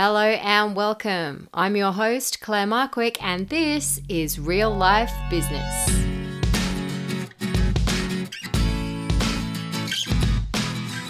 Hello and welcome. I'm your host, Claire Marwick, and this is Real Life Business.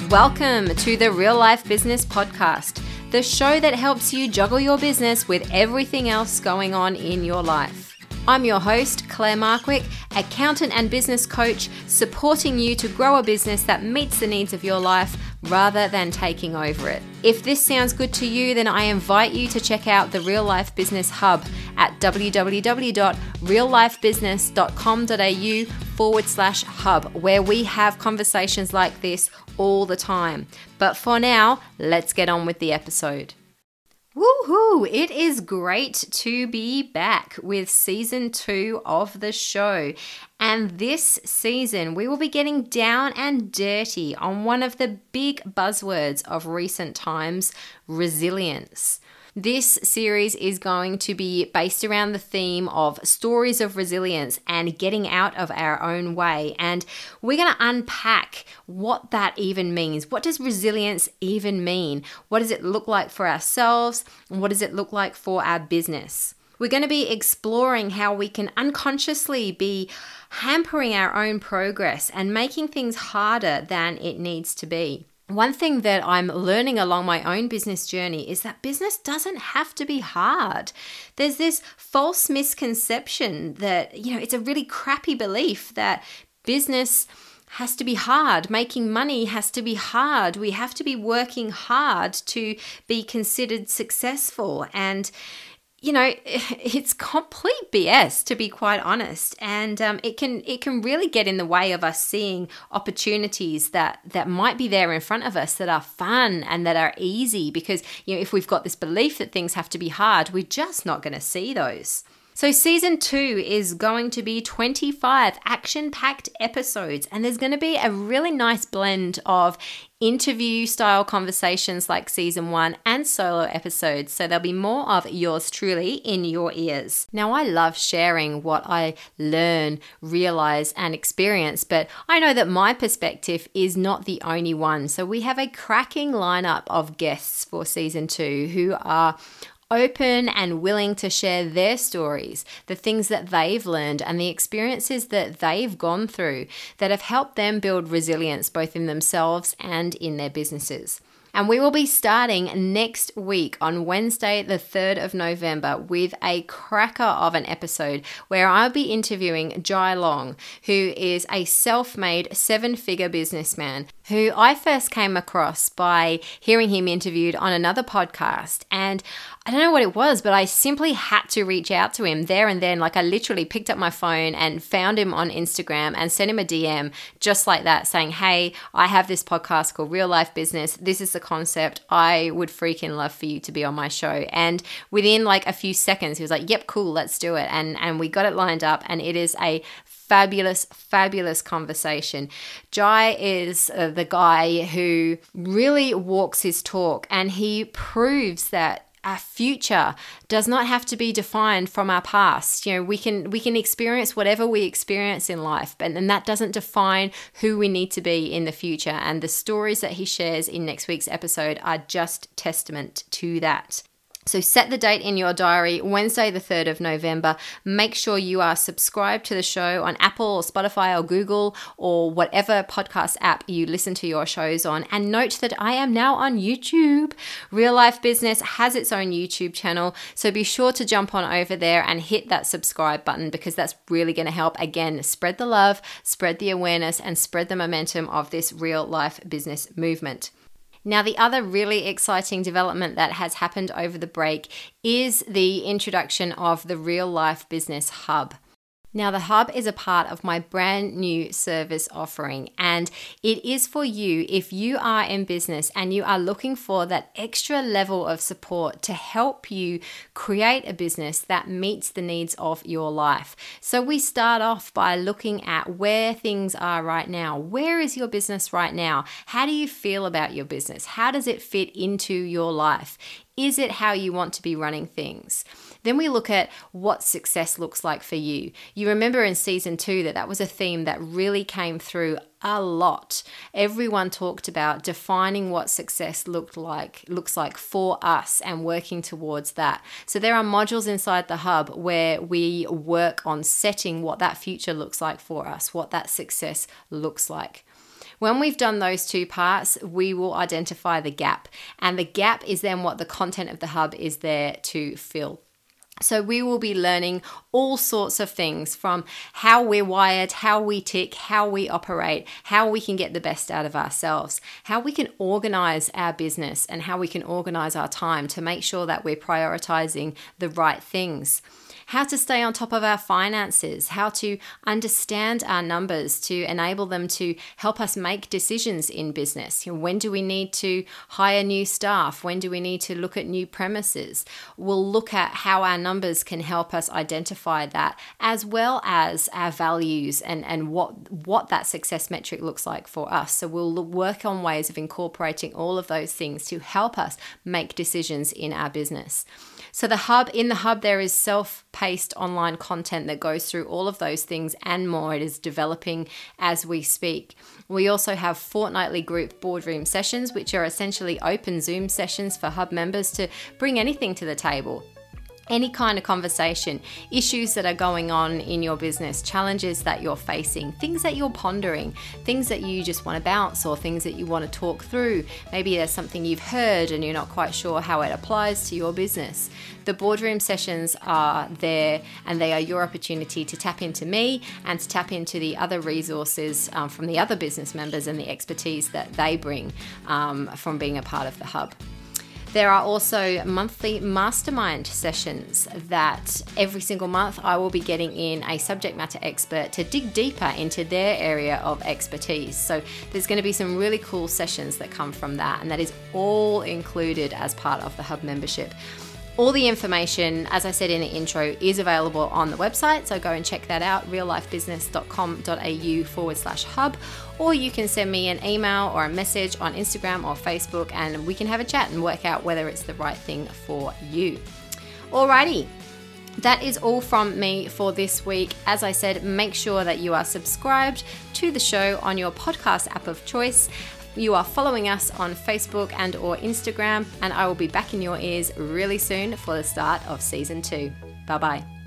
Welcome to the Real Life Business Podcast, the show that helps you juggle your business with everything else going on in your life. I'm your host, Claire Marwick, accountant and business coach, supporting you to grow a business that meets the needs of your life rather than taking over it. If this sounds good to you, then I invite you to check out the Real Life Business Hub at www.reallifebusiness.com.au/hub, where we have conversations like this all the time. But for now, let's get on with the episode. Woohoo! It is great to be back with season 2 of the show. And this season, we will be getting down and dirty on one of the big buzzwords of recent times, resilience. This series is going to be based around the theme of stories of resilience and getting out of our own way. And we're going to unpack what that even means. What does resilience even mean? What does it look like for ourselves? And what does it look like for our business? We're going to be exploring how we can unconsciously be hampering our own progress and making things harder than it needs to be. One thing that I'm learning along my own business journey is that business doesn't have to be hard. There's this false misconception that, it's a really crappy belief that business has to be hard. Making money has to be hard. We have to be working hard to be considered successful. And it's complete BS, to be quite honest, and it can really get in the way of us seeing opportunities that might be there in front of us that are fun and that are easy, because if we've got this belief that things have to be hard, we're just not going to see those. So season 2 is going to be 25 action-packed episodes, and there's going to be a really nice blend of interview-style conversations like season 1 and solo episodes. So there'll be more of yours truly in your ears. Now, I love sharing what I learn, realize, and experience, but I know that my perspective is not the only one. So we have a cracking lineup of guests for season 2 who are open and willing to share their stories, the things that they've learned and the experiences that they've gone through that have helped them build resilience both in themselves and in their businesses. And we will be starting next week on Wednesday, the 3rd of November, with a cracker of an episode where I'll be interviewing Jai Long, who is a self-made 7-figure businessman who I first came across by hearing him interviewed on another podcast. And I don't know what it was, but I simply had to reach out to him there and then. Like, I literally picked up my phone and found him on Instagram and sent him a DM just like that, saying, "Hey, I have this podcast called Real Life Business. This is the concept. I would freaking love for you to be on my show." And within like a few seconds, he was like, "Yep, cool, let's do it." And we got it lined up, and it is a fabulous, fabulous conversation. Jai is the guy who really walks his talk, and he proves that our future does not have to be defined from our past. We can experience whatever we experience in life, but then that doesn't define who we need to be in the future. And the stories that he shares in next week's episode are just testament to that. So set the date in your diary, Wednesday the 3rd of November. Make sure you are subscribed to the show on Apple or Spotify or Google or whatever podcast app you listen to your shows on. And note that I am now on YouTube. Real Life Business has its own YouTube channel, so be sure to jump on over there and hit that subscribe button, because that's really going to help, again, spread the love, spread the awareness, and spread the momentum of this Real Life Business movement. Now, the other really exciting development that has happened over the break is the introduction of the Real Life Business Hub. Now, the Hub is a part of my brand new service offering, and it is for you if you are in business and you are looking for that extra level of support to help you create a business that meets the needs of your life. So we start off by looking at where things are right now. Where is your business right now? How do you feel about your business? How does it fit into your life? Is it how you want to be running things? Then we look at what success looks like for you. You remember in season 2 that was a theme that really came through a lot. Everyone talked about defining what success looks like for us and working towards that. So there are modules inside the hub where we work on setting what that future looks like for us, what that success looks like. When we've done those two parts, we will identify the gap, and the gap is then what the content of the hub is there to fill. So we will be learning all sorts of things, from how we're wired, how we tick, how we operate, how we can get the best out of ourselves, how we can organize our business, and how we can organize our time to make sure that we're prioritizing the right things. How to stay on top of our finances, how to understand our numbers to enable them to help us make decisions in business. When do we need to hire new staff? When do we need to look at new premises? We'll look at how our numbers can help us identify that, as well as our values and what that success metric looks like for us. So we'll work on ways of incorporating all of those things to help us make decisions in our business. So in the hub, there is self-paced online content that goes through all of those things and more. It is developing as we speak. We also have fortnightly group boardroom sessions, which are essentially open Zoom sessions for hub members to bring anything to the table. Any kind of conversation, issues that are going on in your business, challenges that you're facing, things that you're pondering, things that you just want to bounce or things that you want to talk through. Maybe there's something you've heard and you're not quite sure how it applies to your business. The boardroom sessions are there, and they are your opportunity to tap into me and to tap into the other resources from the other business members and the expertise that they bring from being a part of the hub. There are also monthly mastermind sessions that every single month I will be getting in a subject matter expert to dig deeper into their area of expertise. So there's going to be some really cool sessions that come from that, and that is all included as part of the hub membership. All the information, as I said in the intro, is available on the website, so go and check that out, reallifebusiness.com.au/hub, or you can send me an email or a message on Instagram or Facebook, and we can have a chat and work out whether it's the right thing for you. Alrighty. That is all from me for this week. As I said, make sure that you are subscribed to the show on your podcast app of choice. You are following us on Facebook and or Instagram, and I will be back in your ears really soon for the start of season 2. Bye-bye.